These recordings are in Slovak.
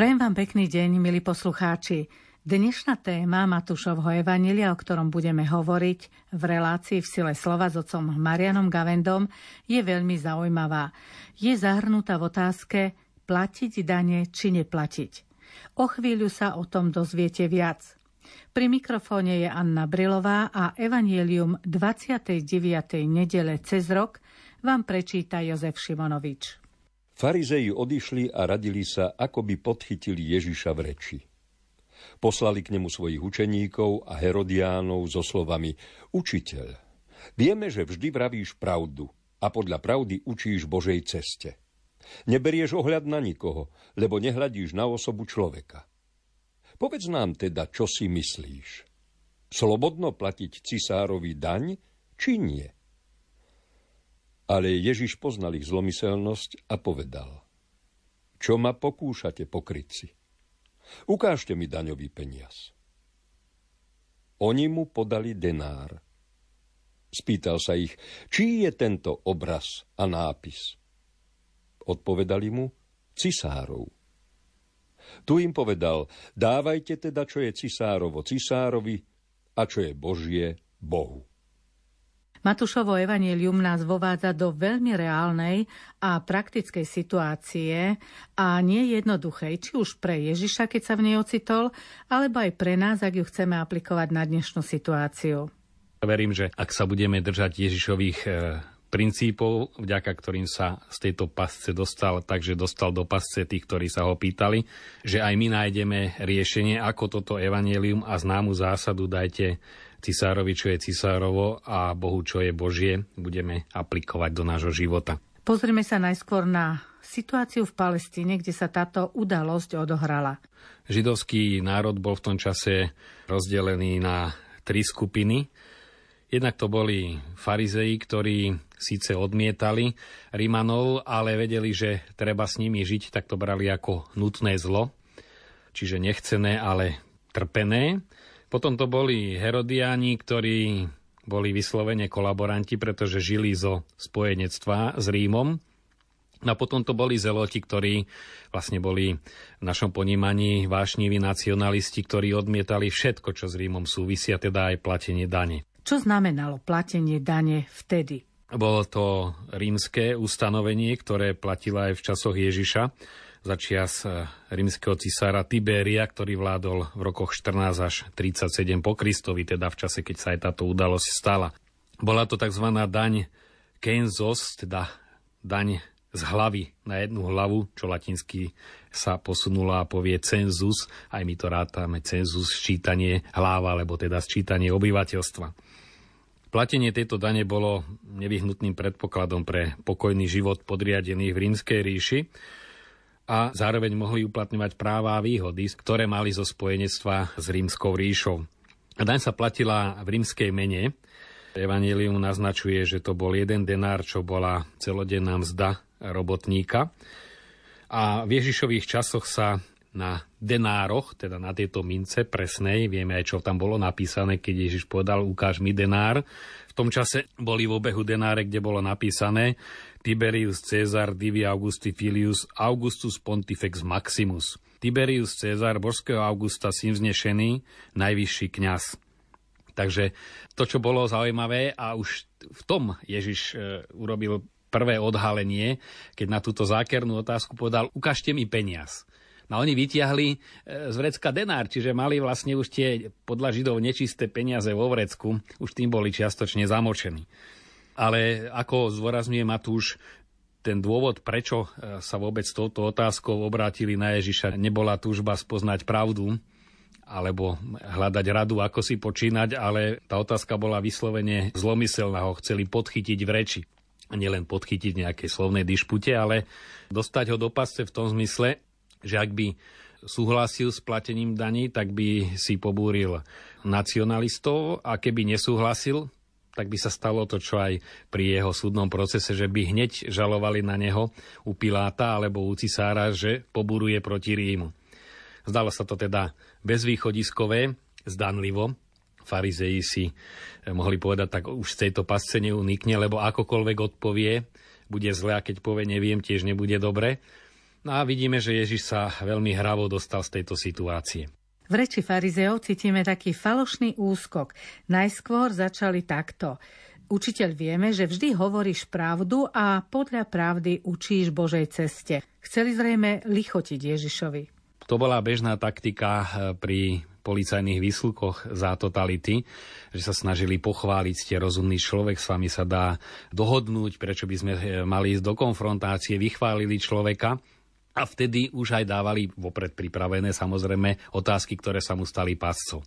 Prajem vám pekný deň, milí poslucháči. Dnešná téma Matúšovho Evanjelia, o ktorom budeme hovoriť v relácii V sile slova s otcom Marianom Gavendom, je veľmi zaujímavá. Je zahrnutá v otázke platiť dane či neplatiť. O chvíľu sa o tom dozviete viac. Pri mikrofóne je Anna Brilová a Evanjelium 29. nedele cez rok vám prečíta Jozef Šimonovič. Farizeji odišli a radili sa, ako by podchytili Ježiša v reči. Poslali k nemu svojich učeníkov a Herodiánov so slovami: Učiteľ, vieme, že vždy vravíš pravdu a podľa pravdy učíš Božej ceste. Neberieš ohľad na nikoho, lebo nehľadíš na osobu človeka. Povedz nám teda, čo si myslíš. Slobodno platiť cisárovi daň, či nie? Ale Ježiš poznal ich zlomyselnosť a povedal: Čo ma pokúšate, pokrytci? Ukážte mi daňový peniaz. Oni mu podali denár. Spýtal sa ich: Čí je tento obraz a nápis? Odpovedali mu: Cisárov. Tu im povedal: Dávajte teda, čo je cisárovo, cisárovi, a čo je Božie, Bohu. Matúšovo evanjelium nás vovádza do veľmi reálnej a praktickej situácie a nie jednoduchej, či už pre Ježiša, keď sa v nej ocitol, alebo aj pre nás, ak ju chceme aplikovať na dnešnú situáciu. Verím, že ak sa budeme držať Ježišových princípov, vďaka ktorým sa z tejto pasce dostal, takže dostal do pasce tých, ktorí sa ho pýtali, že aj my nájdeme riešenie, ako toto evanjelium a známu zásadu dajte cisárovi, čo je cisárovo, a Bohu, čo je Božie, budeme aplikovať do nášho života. Pozrime sa najskôr na situáciu v Palestíne, kde sa táto udalosť odohrala. Židovský národ bol v tom čase rozdelený na tri skupiny. Jednak to boli farizei, ktorí síce odmietali Rimanov, ale vedeli, že treba s nimi žiť, tak to brali ako nutné zlo, čiže nechcené, ale trpené. Potom to boli Herodiáni, ktorí boli vyslovene kolaboranti, pretože žili zo spojenectva s Rímom. A potom to boli zeloti, ktorí vlastne boli v našom ponímaní vášniví nacionalisti, ktorí odmietali všetko, čo s Rímom súvisia, teda aj platenie dane. Čo znamenalo platenie dane vtedy? Bolo to rímske ustanovenie, ktoré platila aj v časoch Ježiša, začias rímskeho cisára Tiberia, ktorý vládol v rokoch 14 až 37 po Kristovi, teda v čase, keď sa aj táto udalosť stala. Bola to tzv. Daň kenzos, teda daň z hlavy na jednu hlavu, čo latinsky sa posunula a povie cenzus, aj my to rátame, cenzus, sčítanie hlava, alebo teda sčítanie obyvateľstva. Platenie tejto dane bolo nevyhnutným predpokladom pre pokojný život podriadených v rímskej ríši, a zároveň mohli uplatňovať práva a výhody, ktoré mali zo spojenectva s rímskou ríšou. Daň sa platila v rímskej mene. Evanjelium naznačuje, že to bol jeden denár, čo bola celodenná mzda robotníka. A v Ježišových časoch sa na denároch, teda na tejto mince presnej, vieme aj, čo tam bolo napísané, keď Ježiš povedal: Ukáž mi denár. V tom čase boli v obehu denáre, kde bolo napísané: Tiberius Cezar Divi Augusti Filius Augustus Pontifex Maximus. Tiberius Cezar, božského Augusta syn vznešený, najvyšší kňaz. Takže to, čo bolo zaujímavé, a už v tom Ježiš urobil prvé odhalenie, keď na túto zákernú otázku povedal: Ukážte mi peniaz. No oni vytiahli z vrecka denár, čiže mali vlastne už tie podľa Židov nečisté peniaze vo vrecku, už tým boli čiastočne zamočení. Ale ako zdôrazňuje Matúš, ten dôvod, prečo sa vôbec touto otázkou obrátili na Ježiša, nebola túžba spoznať pravdu alebo hľadať radu, ako si počínať, ale tá otázka bola vyslovene zlomyselná, ho chceli podchytiť v reči. Nielen podchytiť v nejakej slovnej dišpute, ale dostať ho do pasce v tom zmysle, že ak by súhlasil s platením daní, tak by si pobúril nacionalistov, a keby nesúhlasil, tak by sa stalo to, čo aj pri jeho súdnom procese, že by hneď žalovali na neho u Piláta alebo u cisára, že pobúruje proti Rímu. Zdalo sa to teda bezvýchodiskové, zdanlivo. Farizei si mohli povedať: Tak už z tejto pasce neunikne, lebo akokoľvek odpovie, bude zle, a keď povie neviem, tiež nebude dobre. A vidíme, že Ježiš sa veľmi hravo dostal z tejto situácie. V reči farizeov cítime taký falošný úskok. Najskôr začali takto. Učiteľ, vieme, že vždy hovoríš pravdu a podľa pravdy učíš Božej ceste. Chceli zrejme lichotiť Ježišovi. To bola bežná taktika pri policajných výsluchoch za totality, že sa snažili pochváliť, ste rozumný človek, s vami sa dá dohodnúť, prečo by sme mali ísť do konfrontácie, vychválili človeka. A vtedy už aj dávali vopred pripravené, samozrejme, otázky, ktoré sa mu stali pascov.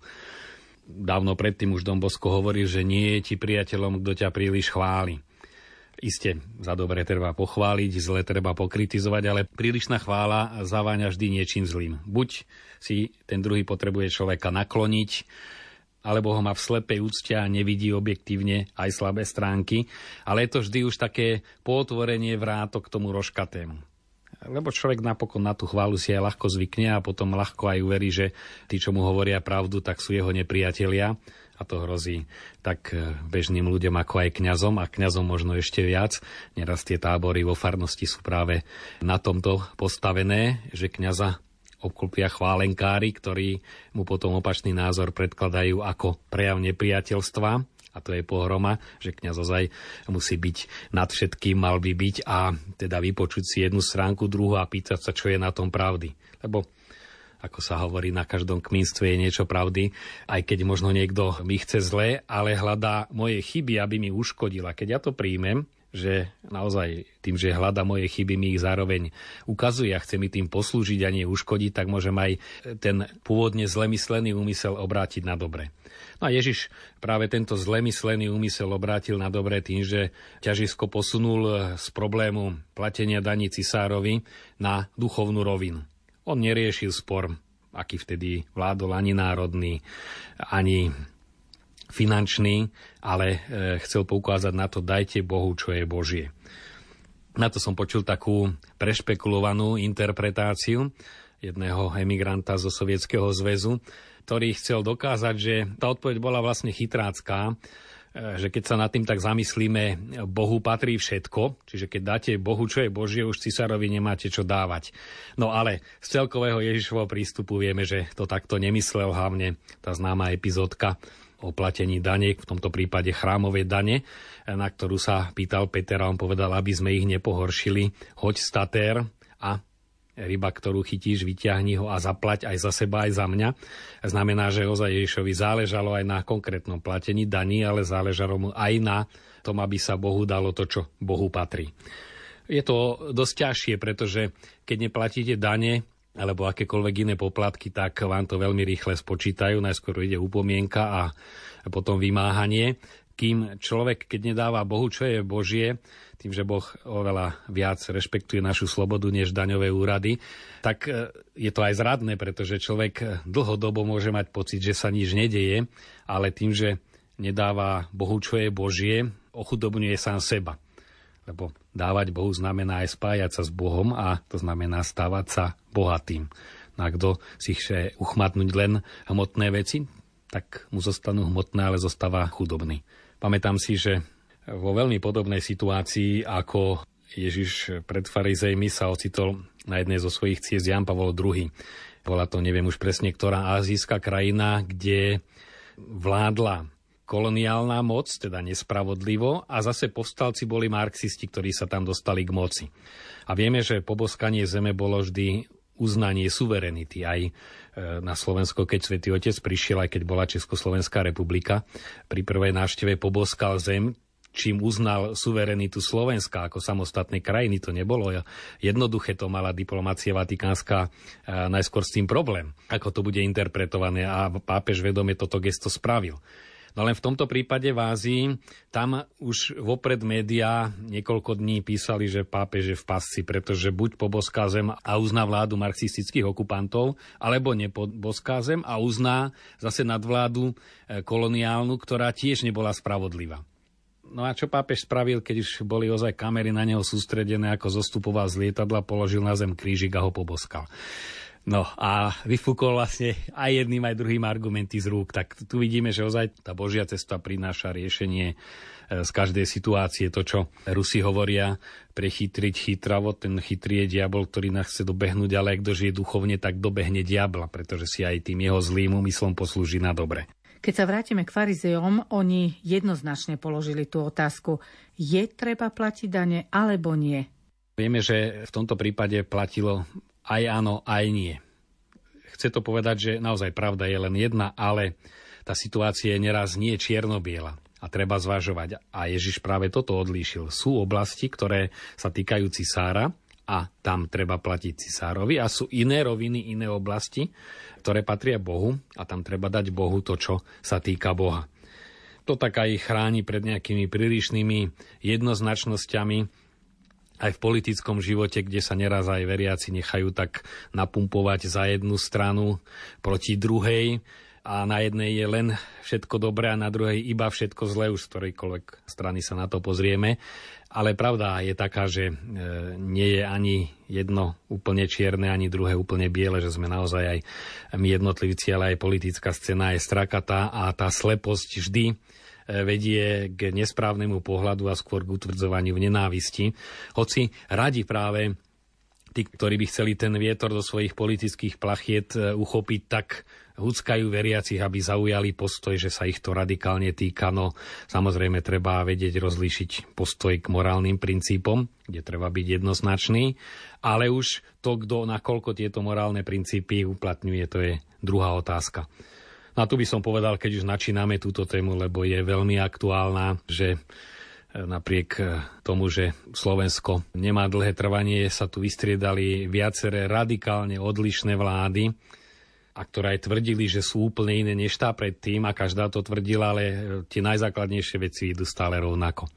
Dávno predtým už Dombosko hovoril, že nie je ti priateľom, kto ťa príliš chváli. Isté, za dobre treba pochváliť, zle treba pokritizovať, ale prílišná chvála zaváňa vždy niečím zlým. Buď si ten druhý potrebuje človeka nakloniť, alebo ho má v slepej úcte a nevidí objektívne aj slabé stránky, ale je to vždy už také potvorenie vrátok k tomu rožkatému. Lebo človek napokon na tú chválu si aj ľahko zvykne a potom ľahko aj uverí, že tí, čo mu hovoria pravdu, tak sú jeho nepriatelia a to hrozí tak bežným ľuďom ako aj kňazom a kňazom možno ešte viac. Neraz tie tábory vo farnosti sú práve na tomto postavené, že kňaza obklopia chválenkári, ktorí mu potom opačný názor predkladajú ako prejav nepriateľstva. A to je pohroma, že kňaz ozaj musí byť nad všetkým, mal by byť a teda vypočuť si jednu stránku, druhú a pýtať sa, čo je na tom pravdy. Lebo, ako sa hovorí, na každom kmínstve je niečo pravdy, aj keď možno niekto mi chce zle, ale hľadá moje chyby, aby mi uškodila. Keď ja to príjmem, že naozaj tým, že hľada moje chyby, mi ich zároveň ukazuje a chce mi tým poslúžiť a nie uškodiť, tak môžem aj ten pôvodne zlemyslený úmysel obrátiť na dobre. No a Ježiš práve tento zlemyslený úmysel obrátil na dobre tým, že ťažisko posunul z problému platenia daní cisárovi na duchovnú rovinu. On neriešil spor, aký vtedy vládol ani národný, ani finančný, ale chcel poukázať na to, dajte Bohu, čo je Božie. Na to som počul takú prešpekulovanú interpretáciu jedného emigranta zo Sovietskeho zväzu, ktorý chcel dokázať, že tá odpoveď bola vlastne chytrácká, že keď sa nad tým tak zamyslíme, Bohu patrí všetko, čiže keď dáte Bohu, čo je Božie, už cisárovi nemáte čo dávať. No ale z celkového Ježišovho prístupu vieme, že to takto nemyslel, hlavne tá známa epizódka o platení dane, v tomto prípade chrámovej dane, na ktorú sa pýtal Peter a on povedal, aby sme ich nepohoršili, hoď statér a ryba, ktorú chytíš, vyťahni ho a zaplať aj za seba, aj za mňa. Znamená, že ozaj Ježišovi záležalo aj na konkrétnom platení daní, ale záležalo mu aj na tom, aby sa Bohu dalo to, čo Bohu patrí. Je to dosť ťažšie, pretože keď neplatíte dane, alebo akékoľvek iné poplatky, tak vám to veľmi rýchle spočítajú. Najskôr ide upomienka a potom vymáhanie. Kým človek, keď nedáva Bohu, čo je Božie, tým, že Boh oveľa viac rešpektuje našu slobodu než daňové úrady, tak je to aj zradné, pretože človek dlhodobo môže mať pocit, že sa nič nedeje, ale tým, že nedáva Bohu, čo je Božie, ochudobňuje sám seba. Lebo dávať Bohu znamená aj spájať sa s Bohom a to znamená stávať sa bohatým. A kto si chce uchmatnúť len hmotné veci, tak mu zostanú hmotné, ale zostáva chudobný. Pamätám si, že vo veľmi podobnej situácii, ako Ježiš pred farizejmi sa ocitol na jednej zo svojich ciest Ján Pavol II. Bola to, neviem už presne, ktorá ázijská krajina, kde vládla koloniálna moc, teda nespravodlivo, a zase povstalci boli marxisti, ktorí sa tam dostali k moci. A vieme, že poboskanie zeme bolo vždy uznanie suverenity. Aj na Slovensko, keď Svätý Otec prišiel, aj keď bola Československá republika, pri prvej návšteve poboskal zem, čím uznal suverenitu Slovenska ako samostatnej krajiny. To nebolo jednoduché, to mala diplomácia vatikánska najskôr s tým problém, ako to bude interpretované a pápež vedome toto gesto spravil. No len v tomto prípade v Ázii, tam už vopred médiá niekoľko dní písali, že pápež je v pasci, pretože buď poboská zem a uzná vládu marxistických okupantov, alebo nepoboská zem a uzná zase nadvládu koloniálnu, ktorá tiež nebola spravodlivá. No a čo pápež spravil, keď už boli ozaj kamery na neho sústredené, ako zostupoval z lietadla, položil na zem krížik a ho poboskal. No a vyfúkol vlastne aj jedným, aj druhým argumenty z rúk. Tak tu vidíme, že ozaj tá Božia cesta prináša riešenie z každej situácie. To, čo Rusi hovoria, prechytriť chytravo, ten chytrý je diabol, ktorý nás chce dobehnúť, ale kto žije duchovne, tak dobehne diabla, pretože si aj tým jeho zlým úmyslom poslúži na dobre. Keď sa vrátime k farizeom, oni jednoznačne položili tú otázku, je treba platiť dane alebo nie? Vieme, že v tomto prípade platilo aj áno, aj nie. Chce to povedať, že naozaj pravda je len jedna, ale tá situácia je neraz nie čierno-biela a treba zvažovať. A Ježiš práve toto odlíšil. Sú oblasti, ktoré sa týkajú cisára a tam treba platiť cisárovi, a sú iné roviny, iné oblasti, ktoré patria Bohu a tam treba dať Bohu to, čo sa týka Boha. To tak aj chráni pred nejakými prílišnými jednoznačnosťami, aj v politickom živote, kde sa neraz aj veriaci nechajú tak napumpovať za jednu stranu proti druhej a na jednej je len všetko dobré a na druhej iba všetko zlé, už z ktorejkoľvek strany sa na to pozrieme. Ale pravda je taká, že nie je ani jedno úplne čierne, ani druhé úplne biele, že sme naozaj aj my jednotlivci, ale aj politická scéna je strakatá a tá sleposť vždy vedie k nesprávnemu pohľadu a skôr k utvrdzovaniu v nenávisti. Hoci radi práve tí, ktorí by chceli ten vietor do svojich politických plachiet uchopiť, tak huckajú veriacich, aby zaujali postoj, že sa ich to radikálne týka. No samozrejme treba vedieť rozlíšiť postoj k morálnym princípom, kde treba byť jednoznačný, ale už to, kto nakoľko tieto morálne princípy uplatňuje, to je druhá otázka. No a tu by som povedal, keď už načíname túto tému, lebo je veľmi aktuálna, že napriek tomu, že Slovensko nemá dlhé trvanie, sa tu vystriedali viaceré radikálne odlišné vlády, a ktoré aj tvrdili, že sú úplne iné než tá predtým, a každá to tvrdila, ale tie najzákladnejšie veci idú stále rovnako.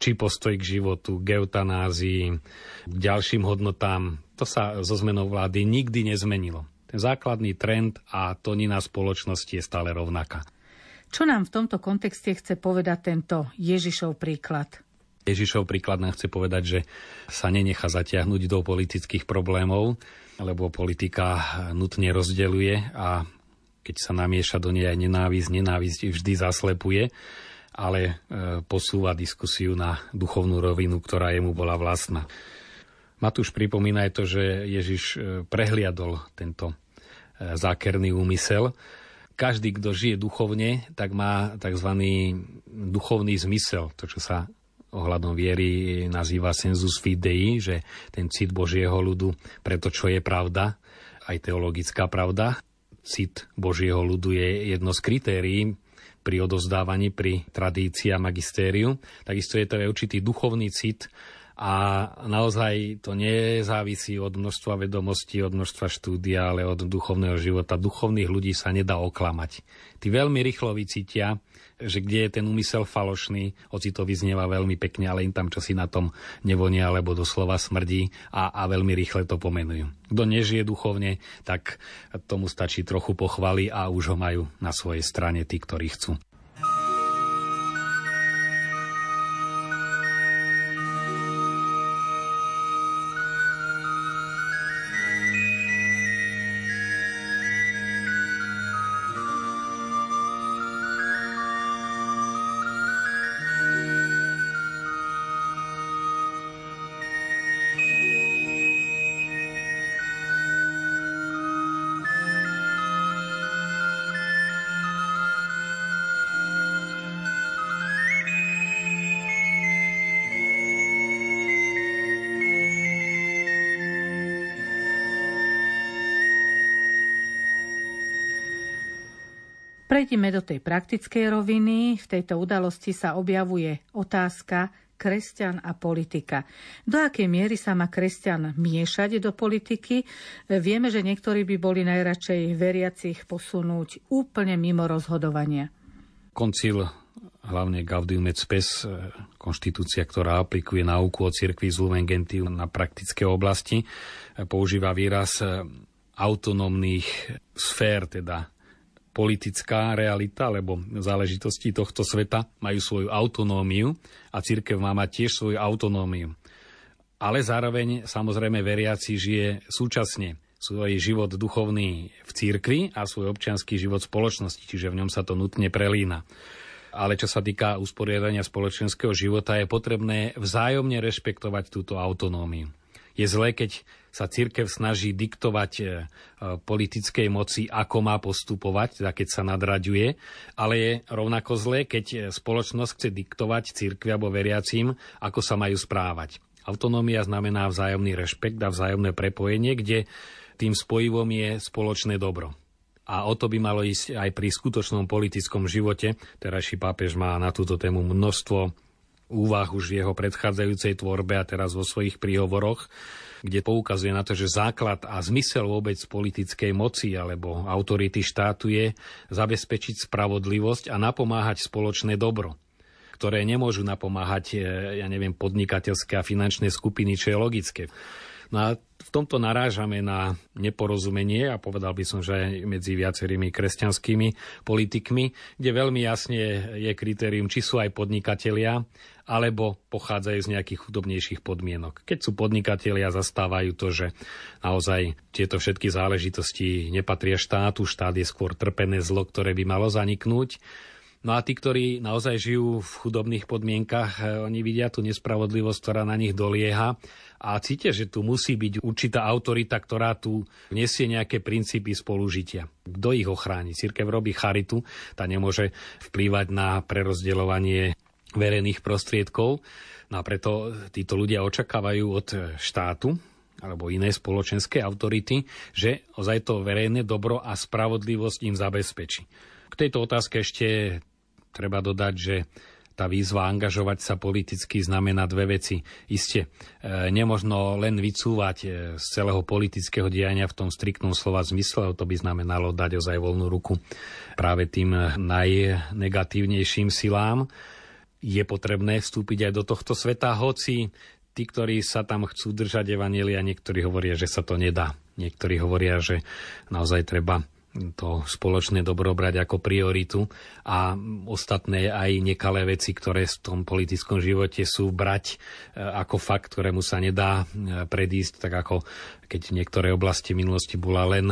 Či postoj k životu, k eutanázii, k ďalším hodnotám, to sa so zmenou vlády nikdy nezmenilo. Ten základný trend a tonina spoločnosti je stále rovnaká. Čo nám v tomto kontexte chce povedať tento Ježišov príklad? Ježišov príklad nám chce povedať, že sa nenechá zatiahnuť do politických problémov, lebo politika nutne rozdeľuje a keď sa namieša do nej aj nenávisť, nenávisť vždy zaslepuje, ale posúva diskusiu na duchovnú rovinu, ktorá jemu bola vlastná. Matúš pripomína aj to, že Ježiš prehliadol tento zákerný úmysel. Každý, kto žije duchovne, tak má tzv. Duchovný zmysel, to, čo sa ohľadom viery nazýva sensus fidei, že ten cit Božieho ľudu pre to, čo je pravda, aj teologická pravda. Cit Božieho ľudu je jedno z kritérií pri odovzdávaní, pri tradícii a magistériu. Takisto je to aj určitý duchovný cit, a naozaj to nezávisí od množstva vedomostí, od množstva štúdia, ale od duchovného života. Duchovných ľudí sa nedá oklamať. Tí veľmi rýchlo vycítia, že kde je ten úmysel falošný, hoci to vyznieva veľmi pekne, ale im tam čosi na tom nevonia, alebo doslova smrdí a veľmi rýchle to pomenujú. Kto nežije duchovne, tak tomu stačí trochu pochvaly a už ho majú na svojej strane tí, ktorí chcú. Prejdeme do tej praktickej roviny. V tejto udalosti sa objavuje otázka kresťan a politika. Do akej miery sa má kresťan miešať do politiky? Vieme, že niektorí by boli najradšej veriacich posunúť úplne mimo rozhodovania. Koncil, hlavne Gaudium et Spes, konštitúcia, ktorá aplikuje náuku o cirkvi z Lumen Gentium na praktické oblasti, používa výraz autonómnych sfér, teda politická realita, lebo záležitosti tohto sveta majú svoju autonómiu a cirkev má mať tiež svoju autonómiu. Ale zároveň, samozrejme, veriaci žije súčasne svoj život duchovný v cirkvi a svoj občiansky život v spoločnosti, čiže v ňom sa to nutne prelína. Ale čo sa týka usporiadania spoločenského života, je potrebné vzájomne rešpektovať túto autonómiu. Je zlé, keď sa cirkev snaží diktovať politickej moci, ako má postupovať, teda keď sa nadraďuje, ale je rovnako zlé, keď spoločnosť chce diktovať cirkvi alebo veriacím, ako sa majú správať. Autonómia znamená vzájomný rešpekt a vzájomné prepojenie, kde tým spojivom je spoločné dobro. A o to by malo ísť aj pri skutočnom politickom živote. Terajší pápež má na túto tému množstvo úvah už v jeho predchádzajúcej tvorbe a teraz vo svojich príhovoroch, kde poukazuje na to, že základ a zmysel vôbec politickej moci alebo autority štátu je zabezpečiť spravodlivosť a napomáhať spoločné dobro, ktoré nemôžu napomáhať, podnikateľské a finančné skupiny, čo je logické. No a v tomto narážame na neporozumenie a povedal by som, že aj medzi viacerými kresťanskými politikmi, kde veľmi jasne je kritérium, či sú aj podnikatelia, alebo pochádzajú z nejakých chudobnejších podmienok. Keď sú podnikatelia, zastávajú to, že naozaj tieto všetky záležitosti nepatria štátu, štát je skôr trpené zlo, ktoré by malo zaniknúť. No a tí, ktorí naozaj žijú v chudobných podmienkach, oni vidia tú nespravodlivosť, ktorá na nich dolieha a cítia, že tu musí byť určitá autorita, ktorá tu nesie nejaké princípy spolužitia. Kto ich ochráni? Cirkev robí charitu, tá nemôže vplývať na prerozdeľovanie verejných prostriedkov. No a preto títo ľudia očakávajú od štátu alebo iné spoločenské autority, že ozaj to verejné dobro a spravodlivosť im zabezpečí. K tejto otázke ešte treba dodať, že tá výzva angažovať sa politicky znamená dve veci. Isté, nemožno len vycúvať z celého politického diania v tom striktnom slova zmysle, to by znamenalo dať ozaj voľnú ruku práve tým najnegatívnejším silám. Je potrebné vstúpiť aj do tohto sveta, hoci tí, ktorí sa tam chcú držať evanjelia, niektorí hovoria, že sa to nedá. Niektorí hovoria, že naozaj treba to spoločné dobro brať ako prioritu a ostatné aj nekalé veci, ktoré v tom politickom živote sú, brať ako fakt, ktorému sa nedá predísť, tak ako keď v niektorej oblasti minulosti bola len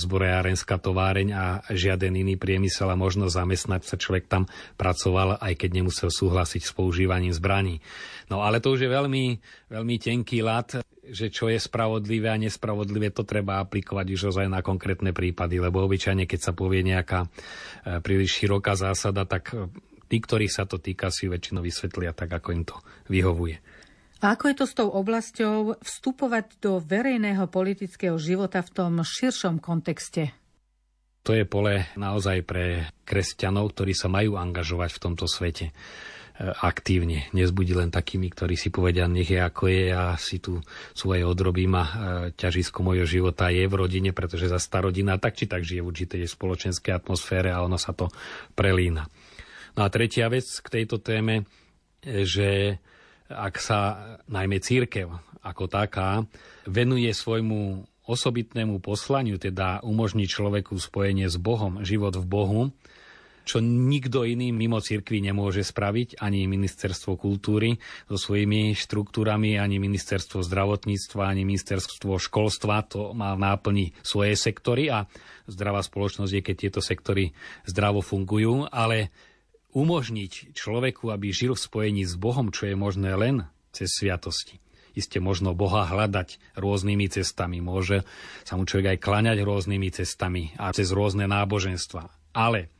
zbrojárenská továreň a žiaden iný priemysel a možnosť zamestnať sa, človek tam pracoval, aj keď nemusel súhlasiť s používaním zbraní. No ale to už je veľmi, veľmi tenký ľad, že čo je spravodlivé a nespravodlivé, to treba aplikovať už ozaj na konkrétne prípady, lebo obyčajne, keď sa povie nejaká príliš široká zásada, tak tí, ktorých sa to týka, si väčšinou vysvetlia tak, ako im to vyhovuje. A ako je to s tou oblasťou vstupovať do verejného politického života v tom širšom kontexte? To je pole naozaj pre kresťanov, ktorí sa majú angažovať v tomto svete aktívne. Nezbudí len takými, ktorí si povedia, nech je ako je, ja si tu svoje odrobím a ťažisko mojho života je v rodine, pretože zase tá rodina tak či tak žije v určitej spoločenskej atmosfére a ono sa to prelína. No a tretia vec k tejto téme, že ak sa najmä cirkev ako taká venuje svojmu osobitnému poslaniu, teda umožní človeku spojenie s Bohom, život v Bohu, čo nikto iný mimo cirkvi nemôže spraviť, ani ministerstvo kultúry so svojimi štruktúrami, ani ministerstvo zdravotníctva, ani ministerstvo školstva, to má v náplni svoje sektory a zdravá spoločnosť je, keď tieto sektory zdravo fungujú, ale umožniť človeku, aby žil v spojení s Bohom, čo je možné len cez sviatosti. Isté, možno Boha hľadať rôznymi cestami. Môže sa mu človek aj kláňať rôznymi cestami a cez rôzne náboženstva. Ale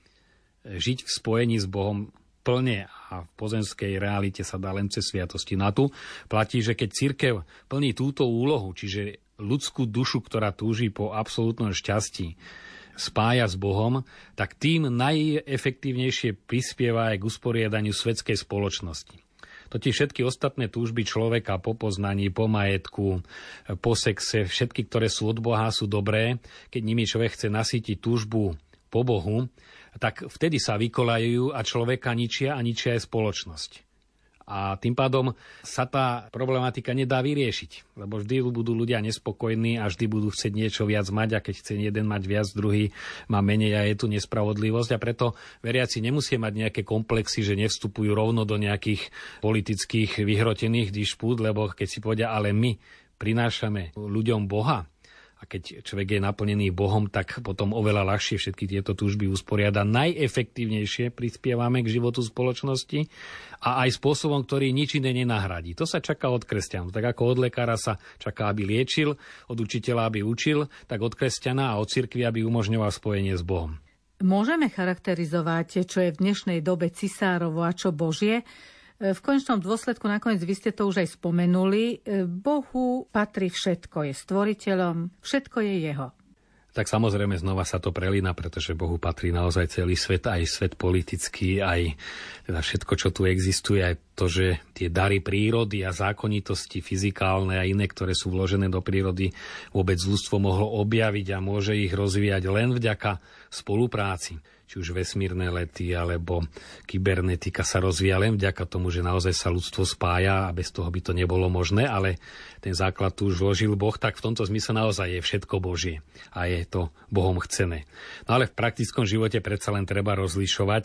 žiť v spojení s Bohom plne a v pozemskej realite sa dá len cez sviatosti. Na tu platí, že keď cirkev plní túto úlohu, čiže ľudskú dušu, ktorá túži po absolútnom šťastí, spája s Bohom, tak tým najefektívnejšie prispieva aj k usporiadaniu svetskej spoločnosti. Totiž všetky ostatné túžby človeka po poznaní, po majetku, po sexe, všetky, ktoré sú od Boha, sú dobré. Keď nimi človek chce nasýtiť túžbu po Bohu, tak vtedy sa vykolajú a človeka ničia aj spoločnosť. A tým pádom sa tá problematika nedá vyriešiť, lebo vždy budú ľudia nespokojní a vždy budú chcieť niečo viac mať, a keď chce jeden mať viac, druhý má menej a je tu nespravodlivosť. A preto veriaci nemusia mať nejaké komplexy, že nevstupujú rovno do nejakých politických vyhrotených dišpút, lebo keď si povedia, ale my prinášame ľuďom Boha a A keď človek je naplnený Bohom, tak potom oveľa ľahšie všetky tieto túžby usporiada. Najefektívnejšie prispievame k životu spoločnosti a aj spôsobom, ktorý nič iné nenahradí. To sa čaká od kresťanov. Tak ako od lekára sa čaká, aby liečil, od učiteľa, aby učil, tak od kresťana a od cirkvi, aby umožňoval spojenie s Bohom. Môžeme charakterizovať, čo je v dnešnej dobe cisárovo a čo Božie. V konečnom dôsledku, nakoniec vy ste to už aj spomenuli, Bohu patrí všetko, je stvoriteľom, všetko je jeho. Tak samozrejme znova sa to prelína, pretože Bohu patrí naozaj celý svet, aj svet politický, aj teda všetko, čo tu existuje, aj to, že tie dary prírody a zákonitosti fyzikálne a iné, ktoré sú vložené do prírody, vôbec ľudstvo mohlo objaviť a môže ich rozvíjať len vďaka spolupráci. Či už vesmírne lety, alebo kybernetika sa rozvíja len vďaka tomu, že naozaj sa ľudstvo spája a bez toho by to nebolo možné, ale ten základ tu už vložil Boh, tak v tomto zmysle naozaj je všetko Božie a je to Bohom chcené. No ale v praktickom živote predsa len treba rozlišovať,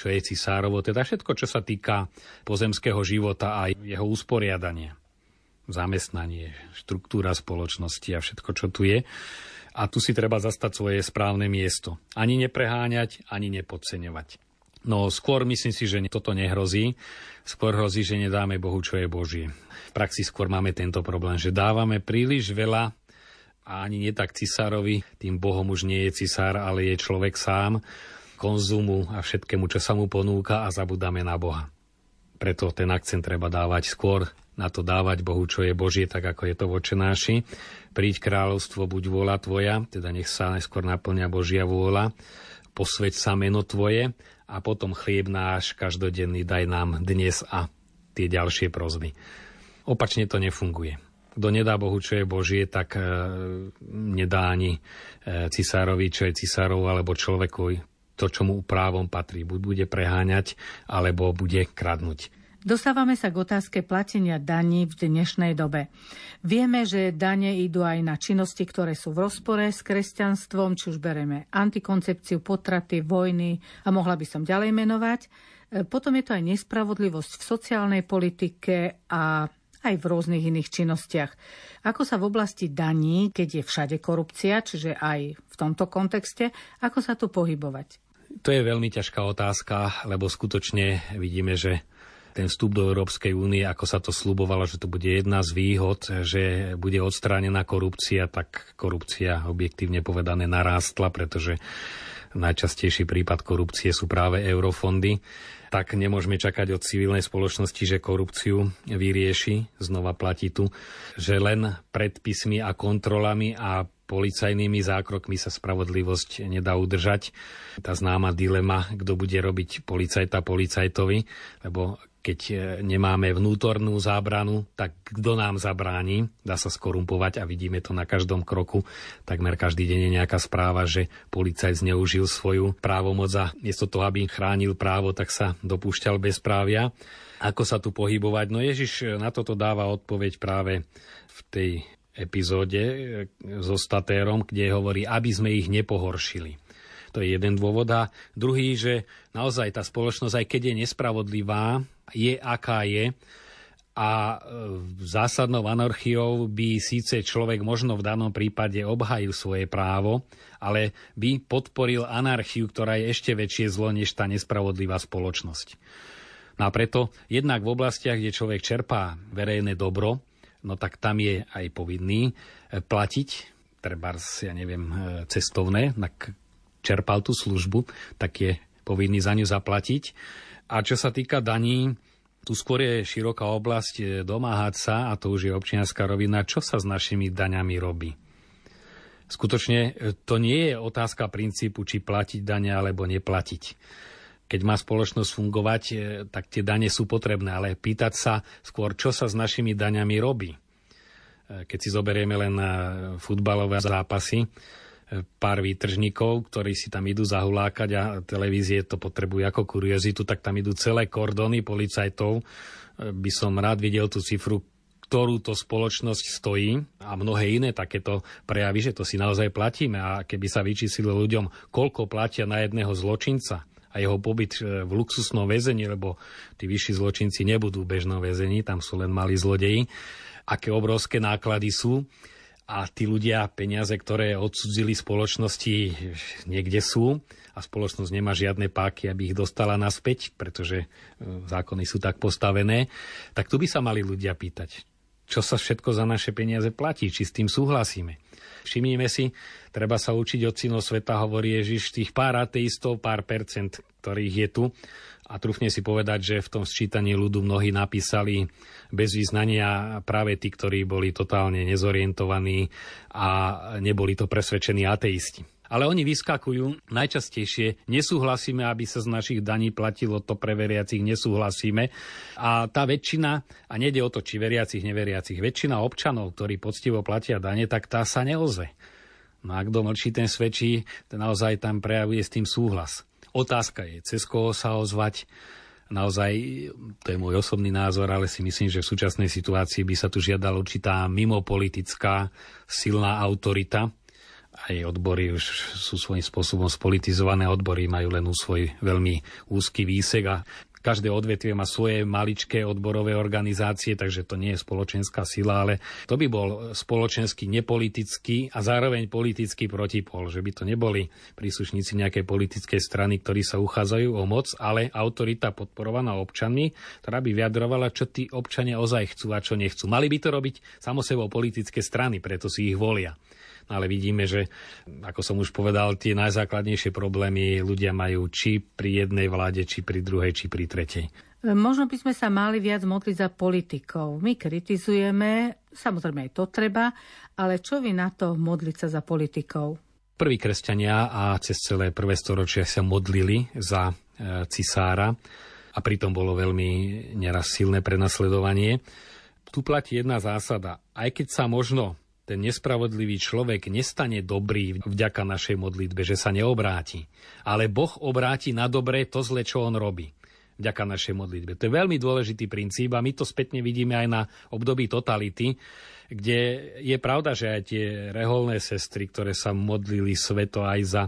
čo je cisárovo, teda všetko, čo sa týka pozemského života a jeho usporiadania, zamestnanie, štruktúra spoločnosti a všetko, čo tu je. A tu si treba zastať svoje správne miesto. Ani nepreháňať, ani nepodceňovať. No skôr myslím si, že toto nehrozí. Skôr hrozí, že nedáme Bohu, čo je Božie. V praxi skôr máme tento problém, že dávame príliš veľa a ani nie tak cisárovi. Tým Bohom už nie je cisár, ale je človek sám. Konzumu a všetkému, čo sa mu ponúka, a zabudáme na Boha. Preto ten akcent treba dávať skôr na to, dávať Bohu, čo je Božie, tak ako je to v Otčenáši. Príď kráľovstvo, buď vôľa tvoja, teda nech sa najskôr naplňa Božia vôľa, posväť sa meno tvoje, a potom chlieb náš každodenný daj nám dnes a tie ďalšie prosby. Opačne to nefunguje. Kto nedá Bohu, čo je Božie, tak nedá ani cisárovi, čo je cisárovo, alebo človekovi to, čo mu právom patrí. Buď bude preháňať, alebo bude kradnúť. Dostávame sa k otázke platenia daní v dnešnej dobe. Vieme, že dane idú aj na činnosti, ktoré sú v rozpore s kresťanstvom, či už bereme antikoncepciu, potraty, vojny a mohla by som ďalej menovať. Potom je to aj nespravodlivosť v sociálnej politike a aj v rôznych iných činnostiach. Ako sa v oblasti daní, keď je všade korupcia, čiže aj v tomto kontexte, ako sa tu pohybovať? To je veľmi ťažká otázka, lebo skutočne vidíme, že ten vstup do Európskej únie, ako sa to sľubovalo, že to bude jedna z výhod, že bude odstránená korupcia, tak korupcia objektívne povedané narástla, pretože najčastejší prípad korupcie sú práve eurofondy. Tak nemôžeme čakať od civilnej spoločnosti, že korupciu vyrieši, znova platí tu, že len predpismi a kontrolami a policajnými zákrokmi sa spravodlivosť nedá udržať. Tá známa dilema, kto bude robiť policajta policajtovi, lebo keď nemáme vnútornú zábranu, tak kto nám zabráni? Dá sa skorumpovať a vidíme to na každom kroku. Takmer každý deň je nejaká správa, že policajt zneužil svoju právomoc a miesto toho, aby chránil právo, tak sa dopúšťal bezprávia. Ako sa tu pohybovať? No Ježiš na toto dáva odpoveď práve v tej epizóde so statérom, kde hovorí, aby sme ich nepohoršili. To je jeden dôvod. A druhý, že naozaj tá spoločnosť, aj keď je nespravodlivá, je aká je, a zásadnou anarchiou by síce človek možno v danom prípade obhajil svoje právo, ale by podporil anarchiu, ktorá je ešte väčšie zlo než tá nespravodlivá spoločnosť. No a preto jednak v oblastiach, kde človek čerpá verejné dobro, no tak tam je aj povinný platiť, trebárs, cestovné, tak čerpal tú službu, tak je povinný za ňu zaplatiť. A čo sa týka daní, tu skôr je široká oblasť domáhať sa, a to už je občianska rovina, čo sa s našimi daňami robí. Skutočne to nie je otázka princípu, či platiť dane alebo neplatiť. Keď má spoločnosť fungovať, tak tie dane sú potrebné, ale pýtať sa skôr, čo sa s našimi daňami robí. Keď si zoberieme len futbalové zápasy, pár výtržníkov, ktorí si tam idú zahulákať a televízie to potrebujú ako kuriozitu, tak tam idú celé kordóny policajtov. By som rád videl tú cifru, ktorú to spoločnosť stojí, a mnohé iné takéto prejavy, že to si naozaj platíme. A keby sa vyčíslilo ľuďom, koľko platia na jedného zločinca a jeho pobyt v luxusnom väzení, lebo tí vyšší zločinci nebudú v bežnom väzení, tam sú len malí zlodeji, aké obrovské náklady sú, a tí ľudia peniaze, ktoré odcudzili spoločnosti, niekde sú a spoločnosť nemá žiadne páky, aby ich dostala naspäť, pretože zákony sú tak postavené, tak tu by sa mali ľudia pýtať, čo sa všetko za naše peniaze platí, či s tým súhlasíme. Všimnime si, treba sa učiť od synov sveta, hovorí Ježiš, tých pár ateistov, pár percent, ktorých je tu. A trúfne si povedať, že v tom sčítaní ľudu mnohí napísali bez vyznania práve tí, ktorí boli totálne nezorientovaní a neboli to presvedčení ateisti. Ale oni vyskakujú najčastejšie, nesúhlasíme, aby sa z našich daní platilo to pre veriacich, nesúhlasíme. A tá väčšina, a nejde o to, či veriacich, neveriacich, väčšina občanov, ktorí poctivo platia dane, tak tá sa neozve. No a kto mlčí, ten svedčí, ten naozaj tam prejavuje s tým súhlas. Otázka je, cez koho sa ozvať. Naozaj, to je môj osobný názor, ale si myslím, že v súčasnej situácii by sa tu žiadala určitá mimopolitická silná autorita. Aj odbory už sú svojím spôsobom spolitizované. Odbory majú len svoj veľmi úzky výsek a každé odvetvie má svoje maličké odborové organizácie, takže to nie je spoločenská sila, ale to by bol spoločenský nepolitický a zároveň politický protipol, že by to neboli príslušníci nejakej politickej strany, ktorí sa uchádzajú o moc, ale autorita podporovaná občanmi, ktorá by vyjadrovala, čo tí občania ozaj chcú a čo nechcú. Mali by to robiť samo sebou politické strany, preto si ich volia. Ale vidíme, že, ako som už povedal, tie najzákladnejšie problémy ľudia majú či pri jednej vláde, či pri druhej, či pri tretej. Možno by sme sa mali viac modliť za politikov. My kritizujeme, samozrejme aj to treba, ale čo vy na to modliť sa za politikov? Prví kresťania a cez celé prvé storočie sa modlili za cisára a pritom bolo veľmi neraz silné prenasledovanie. Tu platí jedna zásada. Aj keď sa možno ten nespravodlivý človek nestane dobrý vďaka našej modlitbe, že sa neobráti. Ale Boh obráti na dobré to zle, čo on robí vďaka našej modlitbe. To je veľmi dôležitý princíp a my to spätne vidíme aj na období totality, kde je pravda, že aj tie reholné sestry, ktoré sa modlili sveto aj za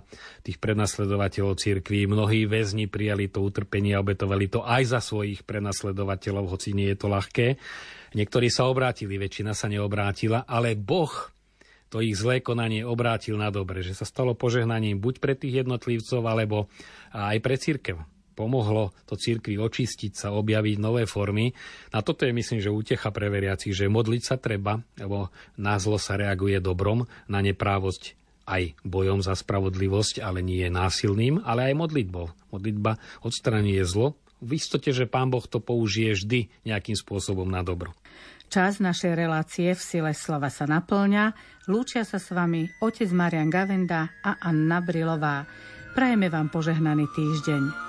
tých prenasledovateľov cirkvi, mnohí väzni prijali to utrpenie a obetovali to aj za svojich prenasledovateľov, hoci nie je to ľahké. Niektorí sa obrátili, väčšina sa neobrátila, ale Boh to ich zlé konanie obrátil na dobre, že sa stalo požehnaním buď pre tých jednotlivcov, alebo aj pre cirkev. Pomohlo to cirkvi očistiť sa, objaviť nové formy. Na toto je, myslím, že útecha pre veriacich, že modliť sa treba, lebo na zlo sa reaguje dobrom, na neprávosť aj bojom za spravodlivosť, ale nie je násilným, ale aj modlitbou. Modlitba odstraňuje zlo. V istote, že Pán Boh to použije vždy nejakým spôsobom na dobro. Čas našej relácie v sile slova sa naplňa. Lúčia sa s vami otec Marián Gavenda a Anna Brilová. Prajeme vám požehnaný týždeň.